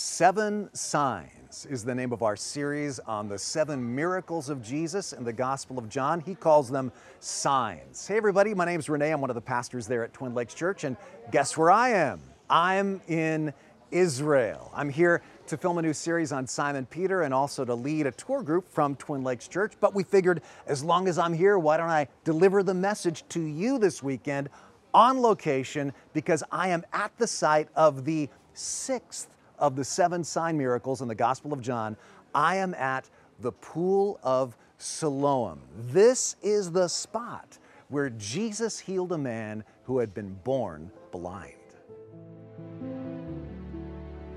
Seven Signs is the name of our series on the seven miracles of Jesus in the Gospel of John. He calls them signs. Hey everybody, my name's Renee. I'm one of the pastors there at Twin Lakes Church, and guess where I am? I'm in Israel. I'm here to film a new series on Simon Peter and also to lead a tour group from Twin Lakes Church, but we figured as long as I'm here, why don't I deliver the message to you this weekend on location, because I am at the site of the sixth of the seven sign miracles in the Gospel of John. I am at the Pool of Siloam. This is the spot where Jesus healed a man who had been born blind.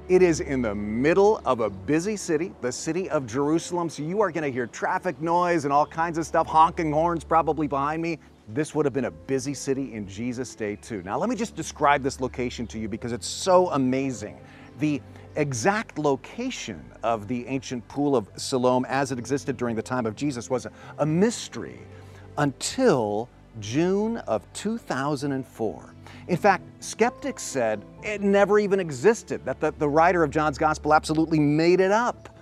It is in the middle of a busy city, the city of Jerusalem, so you are going to hear traffic noise and all kinds of stuff, honking horns probably behind me. This would have been a busy city in Jesus' day too. Now let me just describe this location to you because it's so amazing. The exact location of the ancient Pool of Siloam as it existed during the time of Jesus was a mystery until June of 2004. In fact, skeptics said it never even existed, that the writer of John's gospel absolutely made it up,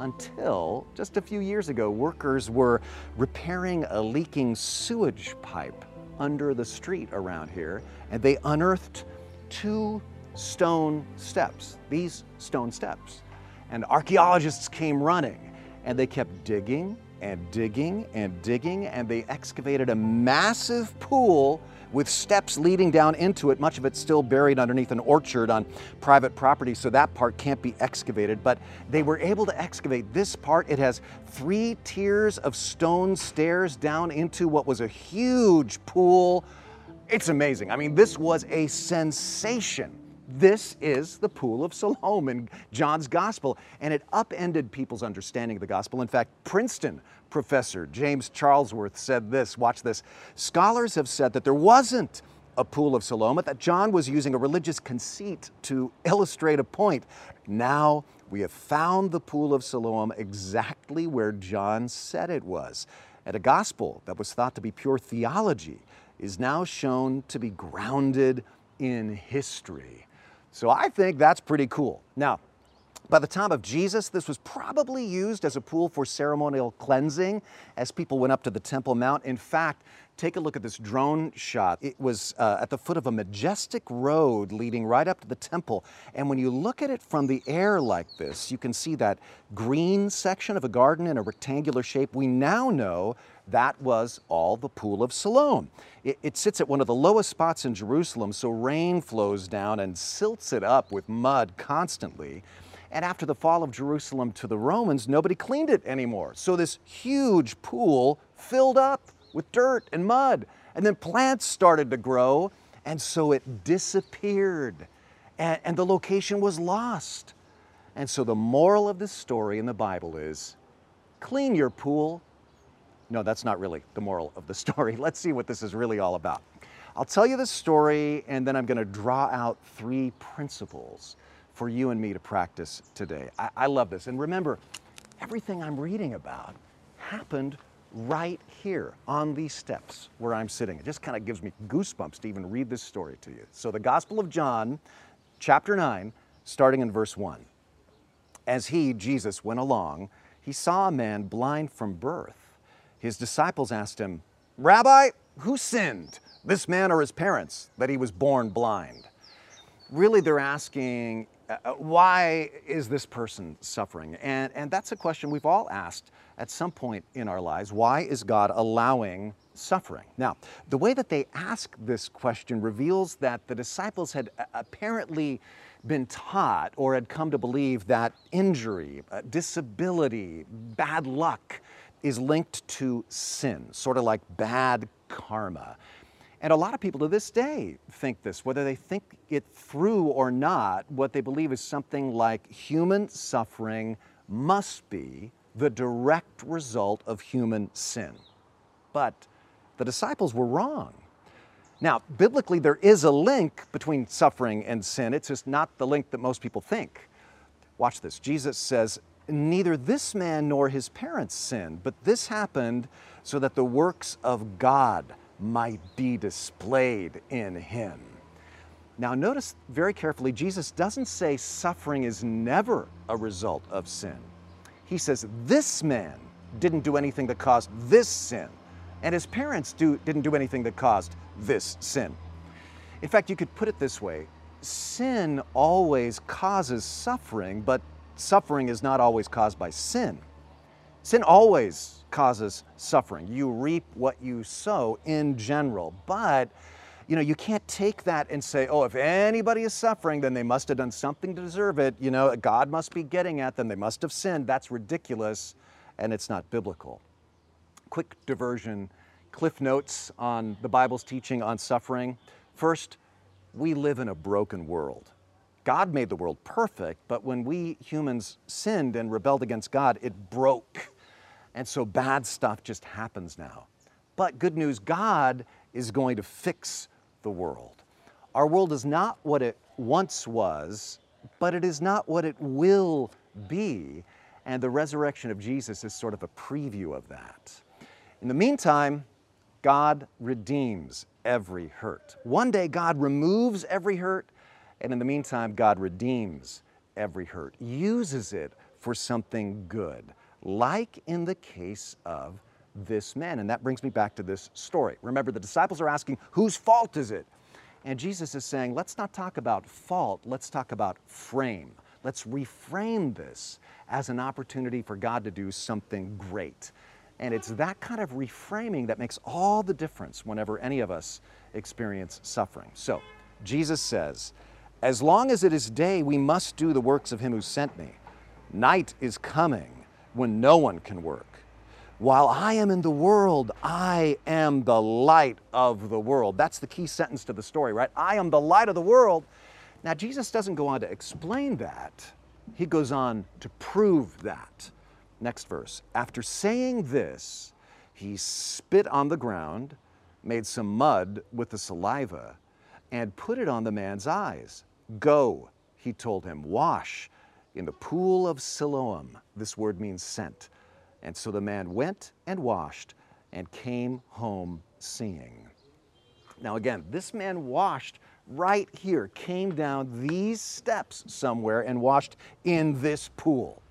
until just a few years ago, workers were repairing a leaking sewage pipe under the street around here, and they unearthed two stone steps, these stone steps. And archaeologists came running, and they kept digging and digging and digging, and they excavated a massive pool with steps leading down into it. Much of it's still buried underneath an orchard on private property, so that part can't be excavated, but they were able to excavate this part. It has three tiers of stone stairs down into what was a huge pool. It's amazing. I mean, this was a sensation. This is the Pool of Siloam in John's gospel, and it upended people's understanding of the gospel. In fact, Princeton professor James Charlesworth said this, watch this. Scholars have said that there wasn't a Pool of Siloam, but that John was using a religious conceit to illustrate a point. Now we have found the Pool of Siloam exactly where John said it was, and a gospel that was thought to be pure theology is now shown to be grounded in history. So I think that's pretty cool. Now, by the time of Jesus, this was probably used as a pool for ceremonial cleansing as people went up to the Temple Mount. In fact, take a look at this drone shot. It was at the foot of a majestic road leading right up to the temple. And when you look at it from the air like this, you can see that green section of a garden in a rectangular shape. We now know that was all the Pool of Siloam. It sits at one of the lowest spots in Jerusalem, so rain flows down and silts it up with mud constantly. And after the fall of Jerusalem to the Romans, nobody cleaned it anymore. So this huge pool filled up with dirt and mud, and then plants started to grow, and so it disappeared, and the location was lost. And so the moral of this story in the Bible is, clean your pool. No, that's not really the moral of the story. Let's see what this is really all about. I'll tell you the story, and then I'm going to draw out three principles for you and me to practice today. I love this. And remember, everything I'm reading about happened right here on these steps where I'm sitting. It just kind of gives me goosebumps to even read this story to you. So the Gospel of John, chapter 9, starting in verse 1. As he, Jesus, went along, he saw a man blind from birth. His disciples asked him, "Rabbi, who sinned, this man or his parents, that he was born blind?" Really, they're asking, why is this person suffering? And that's a question we've all asked at some point in our lives. Why is God allowing suffering? Now, the way that they ask this question reveals that the disciples had apparently been taught or had come to believe that injury, disability, bad luck is linked to sin, sort of like bad karma. And a lot of people to this day think this, whether they think it through or not. What they believe is something like human suffering must be the direct result of human sin. But the disciples were wrong. Now, biblically, there is a link between suffering and sin. It's just not the link that most people think. Watch this. Jesus says, "Neither this man nor his parents sinned, but this happened so that the works of God might be displayed in him." Now notice very carefully, Jesus doesn't say suffering is never a result of sin. He says this man didn't do anything that caused this sin, and his parents didn't do anything that caused this sin. In fact, you could put it this way, sin always causes suffering, but suffering is not always caused by sin. Sin always causes suffering. You reap what you sow in general, but you can't take that and say, oh, if anybody is suffering, then they must have done something to deserve it. God must be getting at them. They must have sinned. That's ridiculous, and it's not biblical. Quick diversion, cliff notes on the Bible's teaching on suffering. First, we live in a broken world. God made the world perfect, but when we humans sinned and rebelled against God, it broke. And so bad stuff just happens now. But good news, God is going to fix the world. Our world is not what it once was, but it is not what it will be. And the resurrection of Jesus is sort of a preview of that. In the meantime, God redeems every hurt. One day God removes every hurt, and in the meantime, God redeems every hurt, uses it for something good, like in the case of this man. And that brings me back to this story. Remember, the disciples are asking, whose fault is it? And Jesus is saying, let's not talk about fault, let's talk about frame. Let's reframe this as an opportunity for God to do something great. And it's that kind of reframing that makes all the difference whenever any of us experience suffering. So Jesus says, as long as it is day, we must do the works of him who sent me. Night is coming when no one can work. While I am in the world, I am the light of the world. That's the key sentence to the story, right? I am the light of the world. Now, Jesus doesn't go on to explain that. He goes on to prove that. Next verse. After saying this, he spit on the ground, made some mud with the saliva, and put it on the man's eyes. Go, he told him, wash in the pool of Siloam. This word means sent. And so the man went and washed and came home seeing. Now again, this man washed right here, came down these steps somewhere and washed in this pool.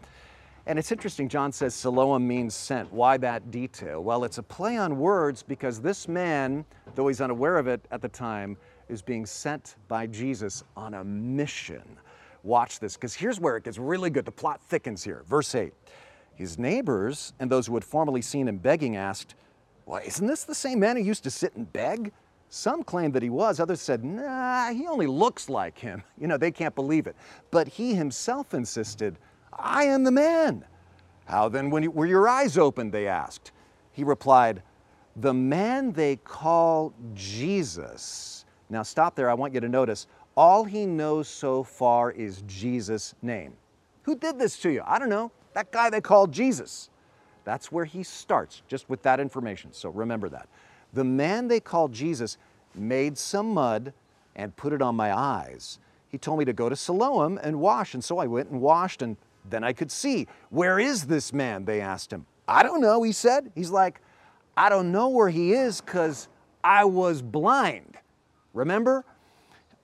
And it's interesting, John says Siloam means sent. Why that detail? Well, it's a play on words because this man, though he's unaware of it at the time, is being sent by Jesus on a mission. Watch this, because here's where it gets really good. The plot thickens here. Verse 8. His neighbors and those who had formerly seen him begging asked, well, isn't this the same man who used to sit and beg? Some claimed that he was, others said, nah, he only looks like him. They can't believe it. But he himself insisted, I am the man. How then were your eyes opened, they asked. He replied, the man they call Jesus. Now stop there, I want you to notice, all he knows so far is Jesus' name. Who did this to you? I don't know. That guy they called Jesus. That's where he starts, just with that information, so remember that. The man they called Jesus made some mud and put it on my eyes. He told me to go to Siloam and wash, and so I went and washed, and then I could see. Where is this man, they asked him. I don't know, he said. He's like, I don't know where he is because I was blind, remember?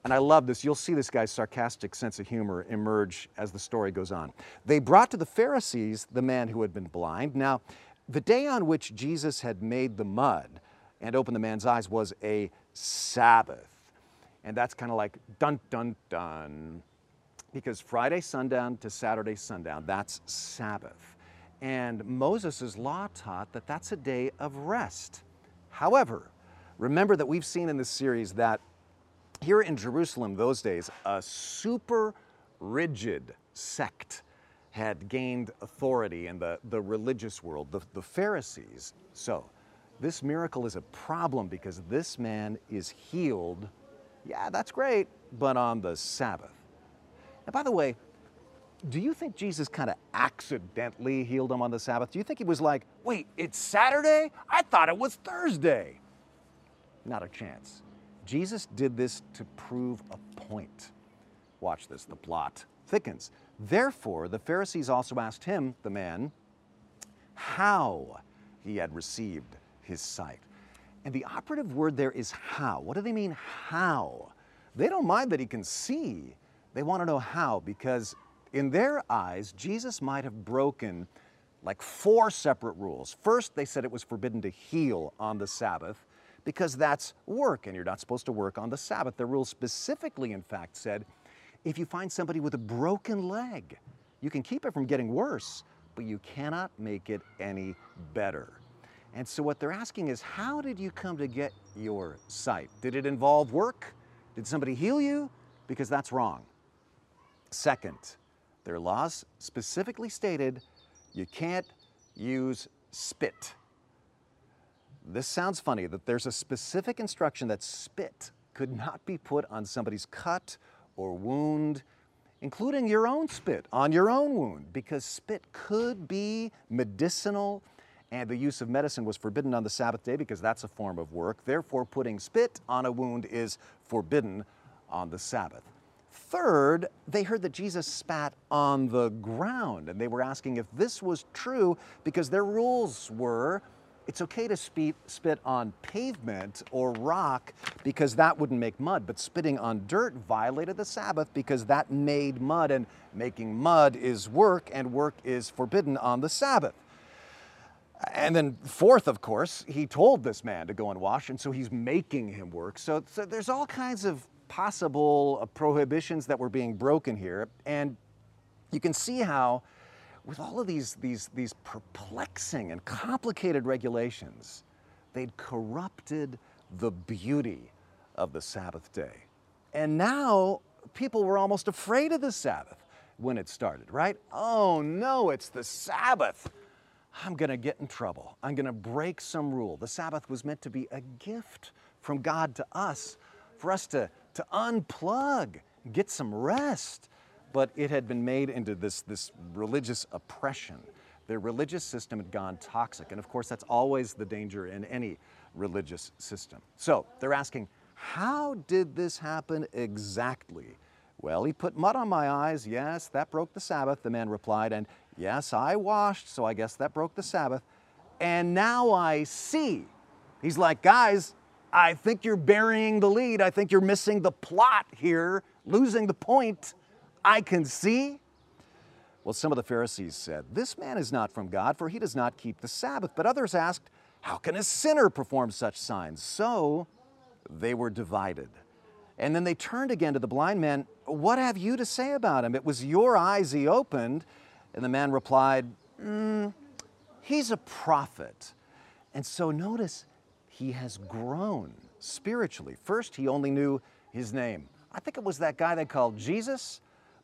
And I love this. You'll see this guy's sarcastic sense of humor emerge as the story goes on. They brought to the Pharisees the man who had been blind. Now, the day on which Jesus had made the mud and opened the man's eyes was a Sabbath. And that's kind of like dun, dun, dun. Because Friday sundown to Saturday sundown, that's Sabbath. And Moses' law taught that that's a day of rest. However, remember that we've seen in this series that here in Jerusalem those days, a super rigid sect had gained authority in the religious world, the Pharisees. So this miracle is a problem because this man is healed. Yeah, that's great, but on the Sabbath. And by the way, do you think Jesus kind of accidentally healed him on the Sabbath? Do you think he was like, wait, it's Saturday? I thought it was Thursday. Not a chance. Jesus did this to prove a point. Watch this, the plot thickens. Therefore, the Pharisees also asked him, the man, how he had received his sight. And the operative word there is how. What do they mean, how? They don't mind that he can see. They want to know how, because in their eyes, Jesus might have broken like 4 separate rules. First, they said it was forbidden to heal on the Sabbath because that's work, and you're not supposed to work on the Sabbath. The rule specifically, in fact, said if you find somebody with a broken leg, you can keep it from getting worse, but you cannot make it any better. And so what they're asking is, how did you come to get your sight? Did it involve work? Did somebody heal you? Because that's wrong. Second, their laws specifically stated you can't use spit. This sounds funny, that there's a specific instruction that spit could not be put on somebody's cut or wound, including your own spit on your own wound, because spit could be medicinal, and the use of medicine was forbidden on the Sabbath day because that's a form of work. Therefore, putting spit on a wound is forbidden on the Sabbath. Third, they heard that Jesus spat on the ground, and they were asking if this was true because their rules were it's okay to spit on pavement or rock because that wouldn't make mud, but spitting on dirt violated the Sabbath because that made mud, and making mud is work, and work is forbidden on the Sabbath. And then fourth, of course, he told this man to go and wash, and so he's making him work. So there's all kinds of possible prohibitions that were being broken here, and you can see how with all of these perplexing and complicated regulations, they'd corrupted the beauty of the Sabbath day. And now people were almost afraid of the Sabbath when it started, right? Oh no, it's the Sabbath. I'm gonna get in trouble. I'm gonna break some rule. The Sabbath was meant to be a gift from God to us, for us to unplug, get some rest. But it had been made into this religious oppression. Their religious system had gone toxic. And of course, that's always the danger in any religious system. So they're asking, how did this happen exactly? Well, he put mud on my eyes. Yes, that broke the Sabbath, the man replied. And yes, I washed, so I guess that broke the Sabbath. And now I see. He's like, guys, I think you're burying the lead. I think you're missing the plot here, losing the point. I can see. Well, some of the Pharisees said, this man is not from God, for he does not keep the Sabbath. But others asked, how can a sinner perform such signs? So they were divided. And then they turned again to the blind man. What have you to say about him? It was your eyes he opened. And the man replied, he's a prophet. And so notice, he has grown spiritually. First, he only knew his name. I think it was that guy they called Jesus,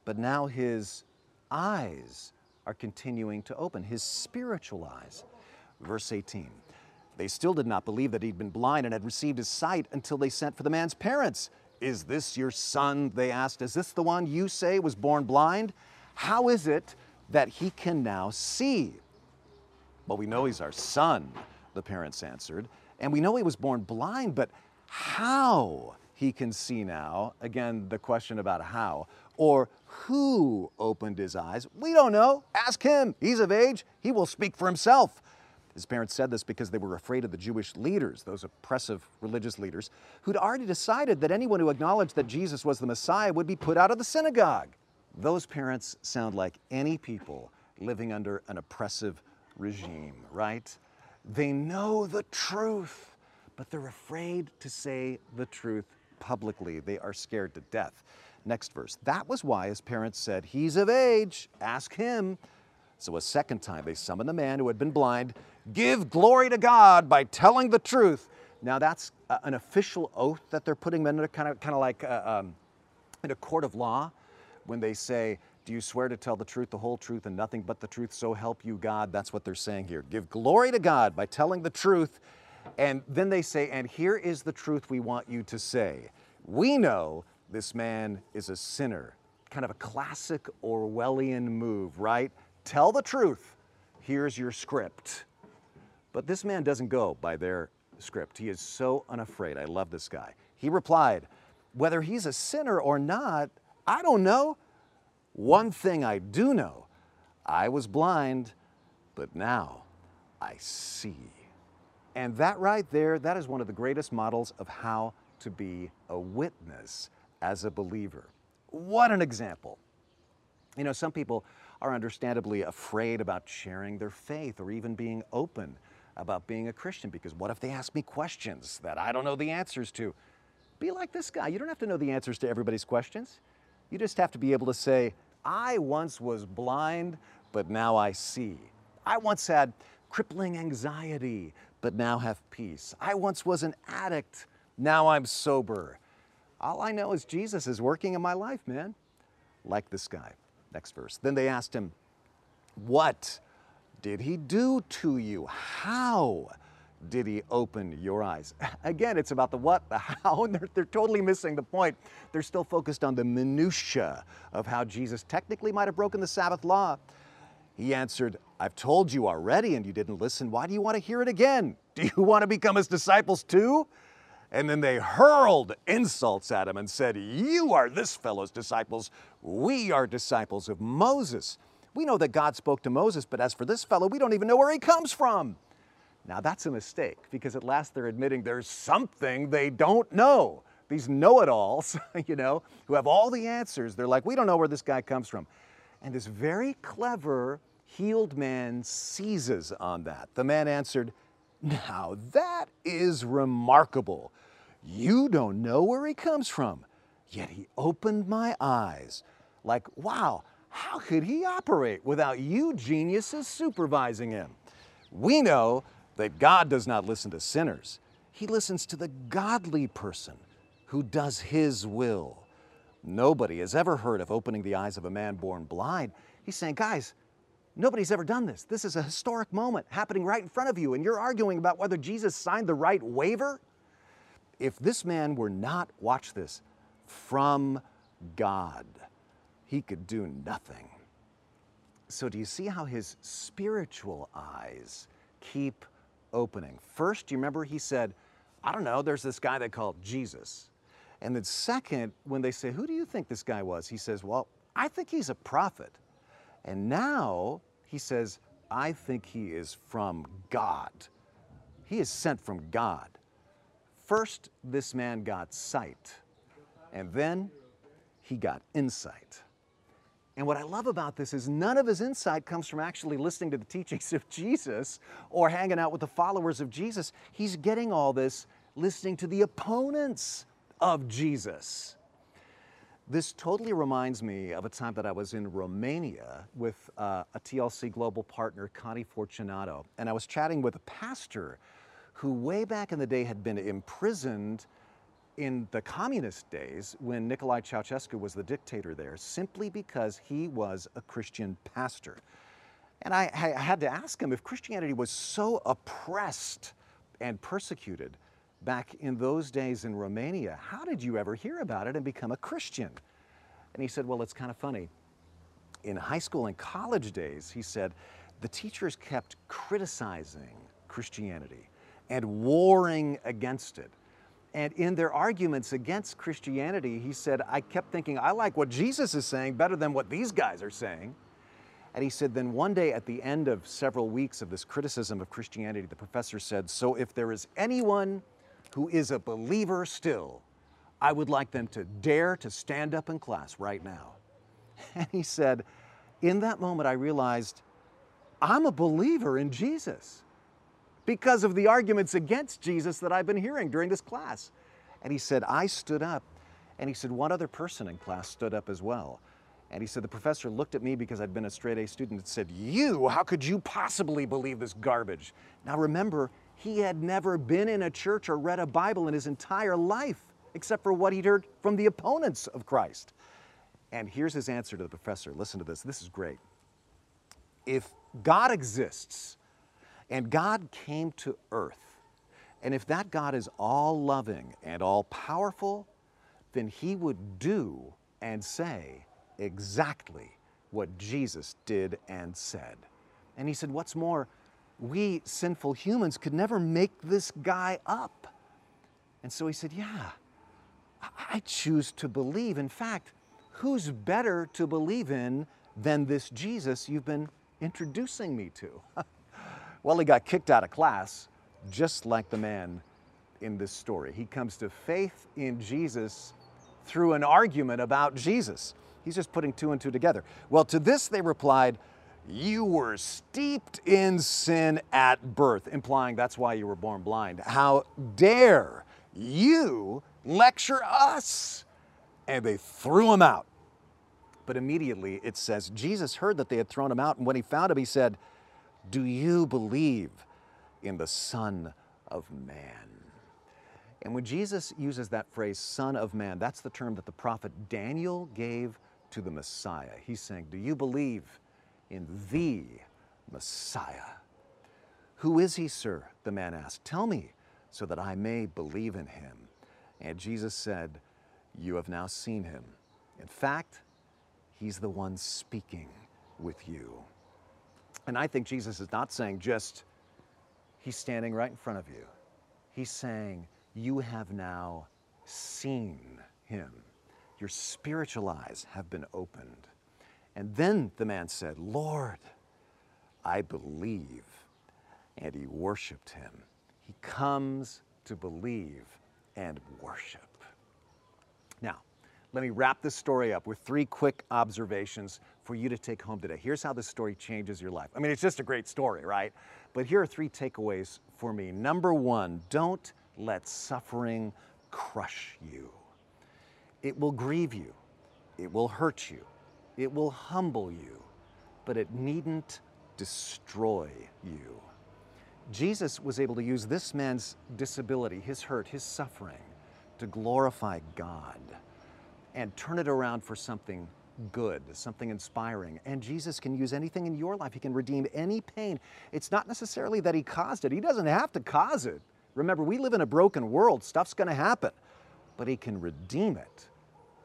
but now his eyes are continuing to open, his spiritual eyes. Verse 18, they still did not believe that he'd been blind and had received his sight until they sent for the man's parents. Is this your son? They asked. Is this the one you say was born blind? How is it that he can now see? Well, we know he's our son, the parents answered. And we know he was born blind, but how he can see now, again, the question about how, or who opened his eyes, we don't know. Ask him. He's of age. He will speak for himself. His parents said this because they were afraid of the Jewish leaders, those oppressive religious leaders, who'd already decided that anyone who acknowledged that Jesus was the Messiah would be put out of the synagogue. Those parents sound like any people living under an oppressive regime, right? They know the truth, but they're afraid to say the truth publicly. They are scared to death. Next verse. That was why his parents said, he's of age, ask him. So a second time they summoned the man who had been blind. Give glory to God by telling the truth. Now that's an official oath that they're putting them in, kind of like in a court of law when they say, do you swear to tell the truth, the whole truth, and nothing but the truth, so help you God? That's what they're saying here. Give glory to God by telling the truth. And then they say, and here is the truth we want you to say. We know this man is a sinner. Kind of a classic Orwellian move, right? Tell the truth. Here's your script. But this man doesn't go by their script. He is so unafraid. I love this guy. He replied, whether he's a sinner or not, I don't know. One thing I do know, I was blind, but now I see. And that right there, that is one of the greatest models of how to be a witness. as a believer. What an example. You know, some people are understandably afraid about sharing their faith or even being open about being a Christian, because what if they ask me questions that I don't know the answers to? Be like this guy. You don't have to know the answers to everybody's questions. You just have to be able to say, I once was blind, but now I see. I once had crippling anxiety, but now have peace. I once was an addict, now I'm sober. All I know is Jesus is working in my life, man. Like this guy. Next verse. Then they asked him, what did he do to you? How did he open your eyes? Again, it's about the what, the how, and they're totally missing the point. They're still focused on the minutiae of how Jesus technically might have broken the Sabbath law. He answered, I've told you already and you didn't listen. Why do you want to hear it again? Do you want to become his disciples too? And then they hurled insults at him and said, you are this fellow's disciples. We are disciples of Moses. We know that God spoke to Moses, but as for this fellow, we don't even know where he comes from. Now that's a mistake, because at last they're admitting there's something they don't know. These know-it-alls, you know, who have all the answers, they're like, we don't know where this guy comes from. And this very clever, healed man seizes on that. The man answered, now that is remarkable. You don't know where he comes from, yet he opened my eyes. Like, wow, how could he operate without you geniuses supervising him? We know that God does not listen to sinners. He listens to the godly person who does his will. Nobody has ever heard of opening the eyes of a man born blind. He's saying, guys, nobody's ever done this. This is a historic moment happening right in front of you, and you're arguing about whether Jesus signed the right waiver? If this man were not, watch this, from God, he could do nothing. So do you see how his spiritual eyes keep opening? First, you remember he said, I don't know, there's this guy they call Jesus. And then second, when they say, who do you think this guy was? He says, well, I think he's a prophet. And now he says, I think he is from God. He is sent from God. First, this man got sight, and then he got insight. And what I love about this is none of his insight comes from actually listening to the teachings of Jesus or hanging out with the followers of Jesus. He's getting all this listening to the opponents of Jesus. This totally reminds me of a time that I was in Romania with a TLC Global partner, Connie Fortunato, and I was chatting with a pastor who way back in the day had been imprisoned in the communist days when Nicolae Ceaușescu was the dictator there, simply because he was a Christian pastor. And I had to ask him if Christianity was so oppressed and persecuted back in those days in Romania, how did you ever hear about it and become a Christian? And he said, well, it's kind of funny. In high school and college days, he said, the teachers kept criticizing Christianity and warring against it. And in their arguments against Christianity, he said, I kept thinking, I like what Jesus is saying better than what these guys are saying. And he said, then one day at the end of several weeks of this criticism of Christianity, the professor said, so if there is anyone who is a believer still, I would like them to dare to stand up in class right now. And he said, in that moment I realized I'm a believer in Jesus because of the arguments against Jesus that I've been hearing during this class. And he said, I stood up, and he said, one other person in class stood up as well. And he said, the professor looked at me because I'd been a straight A student and said, you, how could you possibly believe this garbage? Now remember, he had never been in a church or read a Bible in his entire life, except for what he'd heard from the opponents of Christ. And here's his answer to the professor. Listen to this. This is great. If God exists and God came to earth, and if that God is all loving and all powerful, then he would do and say exactly what Jesus did and said. And he said, what's more, we sinful humans could never make this guy up. And so he said, yeah, I choose to believe. In fact, who's better to believe in than this Jesus you've been introducing me to? Well, he got kicked out of class, just like the man in this story. He comes to faith in Jesus through an argument about Jesus. He's just putting two and two together. Well, to this they replied, "You were steeped in sin at birth," implying that's why you were born blind. "How dare you lecture us?" And they threw him out. But immediately it says, Jesus heard that they had thrown him out, and when he found him, he said, "Do you believe in the Son of Man?" And when Jesus uses that phrase, Son of Man, that's the term that the prophet Daniel gave to the Messiah. He's saying, do you believe in the Messiah? "Who is he, sir?" the man asked. "Tell me so that I may believe in him." And Jesus said, "You have now seen him. In fact, he's the one speaking with you." And I think Jesus is not saying just, he's standing right in front of you. He's saying, you have now seen him. Your spiritual eyes have been opened. And then the man said, "Lord, I believe." And he worshiped him. He comes to believe and worship. Now, let me wrap this story up with three quick observations for you to take home today. Here's how this story changes your life. I mean, it's just a great story, right? But here are three takeaways for me. Number one, don't let suffering crush you. It will grieve you, it will hurt you, it will humble you, but it needn't destroy you. Jesus was able to use this man's disability, his hurt, his suffering, to glorify God and turn it around for something good, something inspiring. And Jesus can use anything in your life. He can redeem any pain. It's not necessarily that he caused it. He doesn't have to cause it. Remember, we live in a broken world. Stuff's going to happen. But he can redeem it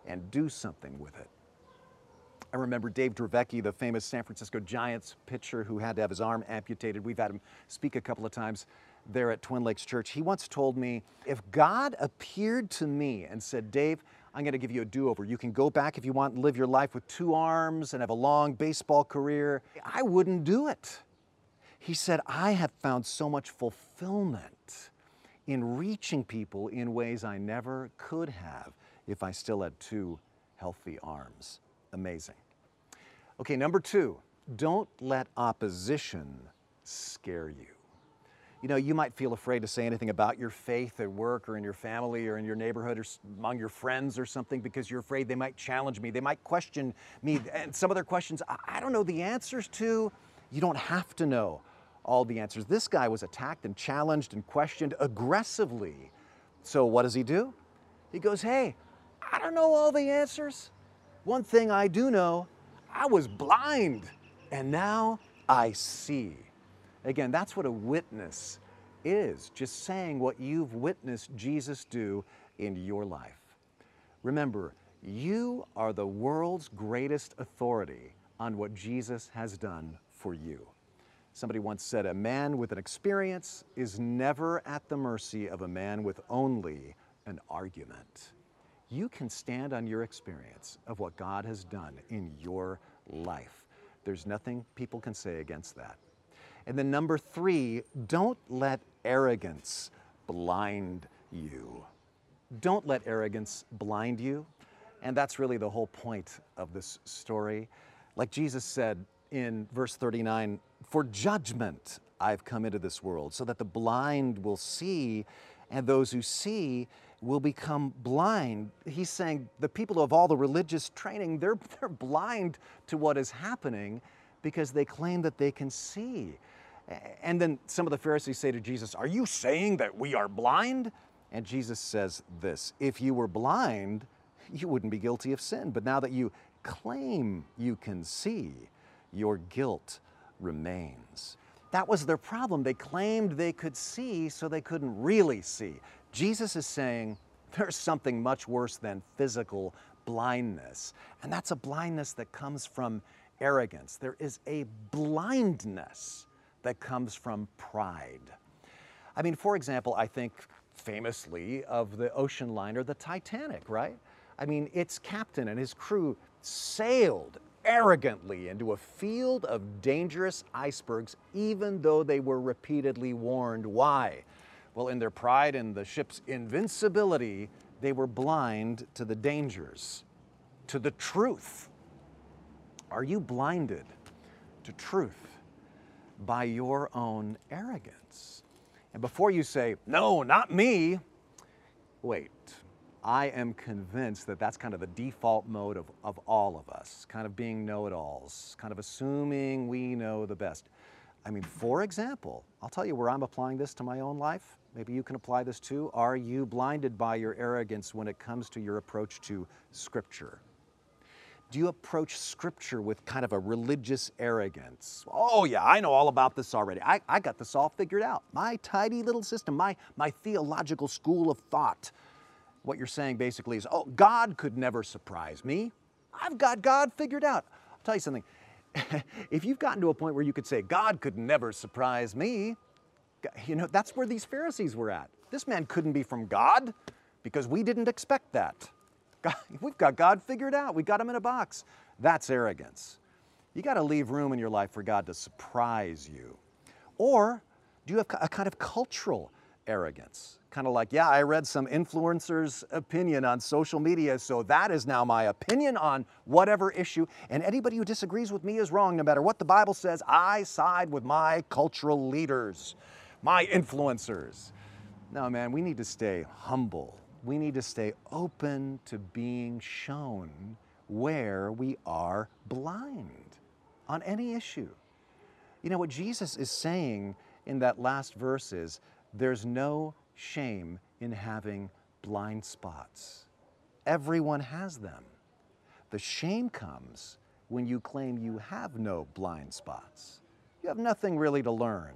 and do something with it. I remember Dave Dravecki, the famous San Francisco Giants pitcher who had to have his arm amputated. We've had him speak a couple of times there at Twin Lakes Church. He once told me, if God appeared to me and said, "Dave, I'm going to give you a do-over. You can go back if you want and live your life with two arms and have a long baseball career," I wouldn't do it. He said, "I have found so much fulfillment in reaching people in ways I never could have if I still had two healthy arms." Amazing. Okay, number two, don't let opposition scare you. You know, you might feel afraid to say anything about your faith at work or in your family or in your neighborhood or among your friends or something because you're afraid they might challenge me, they might question me, and some of their questions I don't know the answers to. You don't have to know all the answers. This guy was attacked and challenged and questioned aggressively. So what does he do? He goes, "Hey, I don't know all the answers. One thing I do know, I was blind and now I see." Again, that's what a witness is, just saying what you've witnessed Jesus do in your life. Remember, you are the world's greatest authority on what Jesus has done for you. Somebody once said, a man with an experience is never at the mercy of a man with only an argument. You can stand on your experience of what God has done in your life. There's nothing people can say against that. And then number three, don't let arrogance blind you. Don't let arrogance blind you. And that's really the whole point of this story. Like Jesus said in verse 39, "For judgment I've come into this world, so that the blind will see, and those who see will become blind." He's saying the people who have all the religious training, they're blind to what is happening because they claim that they can see. And then some of the Pharisees say to Jesus, "Are you saying that we are blind?" And Jesus says this, "If you were blind, you wouldn't be guilty of sin. But now that you claim you can see, your guilt remains." That was their problem. They claimed they could see, so they couldn't really see. Jesus is saying there's something much worse than physical blindness, and that's a blindness that comes from arrogance. There is a blindness that comes from pride. I mean, for example, I think famously of the ocean liner, the Titanic, right? I mean, its captain and his crew sailed arrogantly into a field of dangerous icebergs, even though they were repeatedly warned. Why? Well, in their pride and the ship's invincibility, They were blind to the dangers, to the truth. Are you blinded to truth by your own arrogance? And before you say, no, not me, wait. I am convinced that that's kind of the default mode of all of us, kind of being know-it-alls, kind of assuming we know the best. I mean, for example, I'll tell you where I'm applying this to my own life. Maybe you can apply this too. Are you blinded by your arrogance when it comes to your approach to Scripture? Do you approach Scripture with kind of a religious arrogance? Oh yeah, I know all about this already. I got this all figured out. My tidy little system, my theological school of thought. What you're saying basically is, oh, God could never surprise me. I've got God figured out. I'll tell you something. If you've gotten to a point where you could say, God could never surprise me, you know, that's where these Pharisees were at. This man couldn't be from God because we didn't expect that. God, we've got God figured out. We got him in a box. That's arrogance. You got to leave room in your life for God to surprise you. Or do you have a kind of cultural arrogance? Kind of like, yeah, I read some influencer's opinion on social media, so that is now my opinion on whatever issue, and anybody who disagrees with me is wrong. No matter what the Bible says, I side with my cultural leaders, my influencers. No, man, we need to stay humble. We need to stay open to being shown where we are blind on any issue. You know, what Jesus is saying in that last verse is, there's no shame in having blind spots. Everyone has them. The shame comes when you claim you have no blind spots. You have nothing really to learn.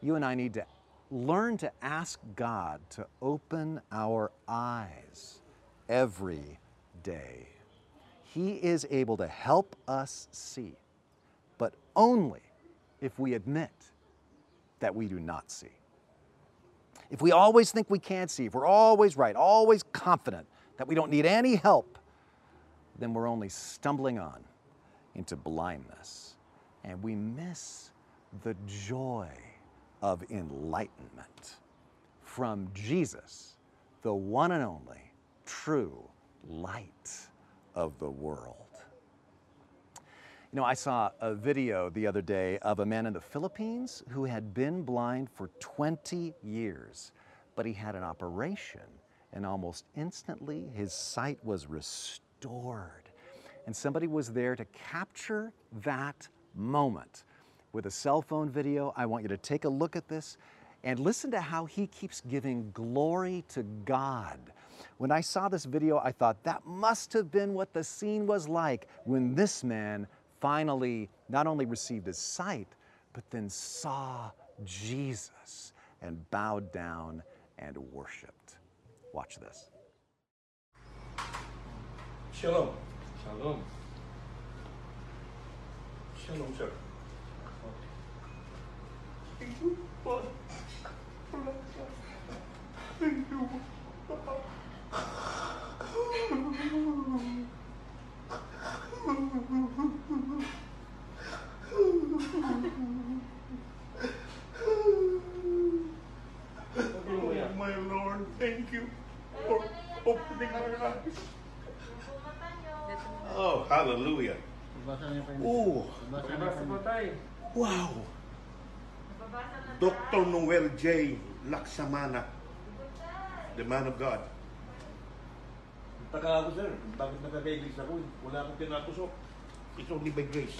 You and I need to learn to ask God to open our eyes every day. He is able to help us see, but only if we admit that we do not see. If we always think we can't see, if we're always right, always confident that we don't need any help, then we're only stumbling on into blindness, and we miss the joy of enlightenment from Jesus, the one and only true light of the world. You know, I saw a video the other day of a man in the Philippines who had been blind for 20 years, but he had an operation, and almost instantly his sight was restored. And somebody was there to capture that moment. With a cell phone video, I want you to take a look at this and listen to how he keeps giving glory to God. When I saw this video, I thought that must have been what the scene was like when this man finally not only received his sight, but then saw Jesus and bowed down and worshiped. Watch this. Shalom. Shalom. Shalom, sir. Thank you, Father. Thank you, my Lord, thank you for opening our eyes. Oh, hallelujah. Oh, wow. Dr. Noel J. Lakshmana, the man of God. Taka ako, sir. Bakit nagka-babies ako? Wala akong pinatusok. It's only by grace.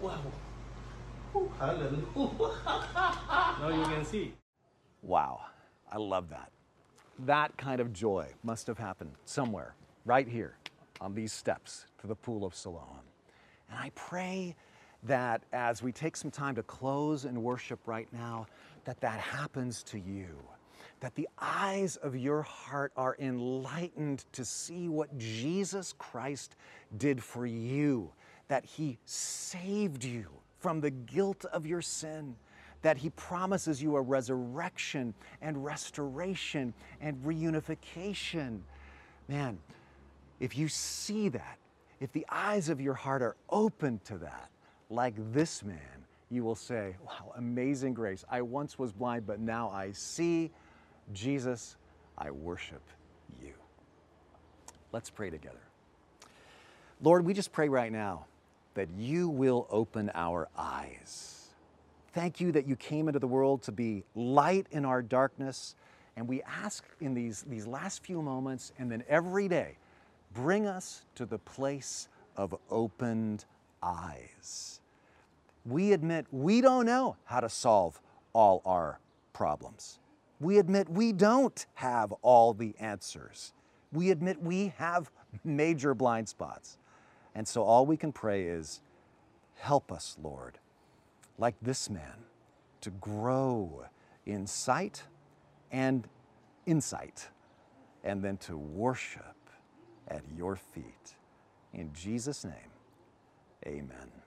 Wow. Oh, hallelujah. Now you can see. Wow. I love that. That kind of joy must have happened somewhere, right here, on these steps to the Pool of Siloam. And I pray that as we take some time to close and worship right now, that happens to you. That the eyes of your heart are enlightened to see what Jesus Christ did for you, that he saved you from the guilt of your sin, that he promises you a resurrection and restoration and reunification. Man, if you see that, if the eyes of your heart are open to that, like this man, you will say, wow, amazing grace. I once was blind, but now I see. Jesus, I worship you. Let's pray together. Lord, we just pray right now that you will open our eyes. Thank you that you came into the world to be light in our darkness. And we ask in these last few moments and then every day, bring us to the place of opened eyes. We admit we don't know how to solve all our problems. We admit we don't have all the answers. We admit we have major blind spots. And so all we can pray is, help us, Lord, like this man, to grow in sight and insight, and then to worship at your feet. In Jesus' name, amen.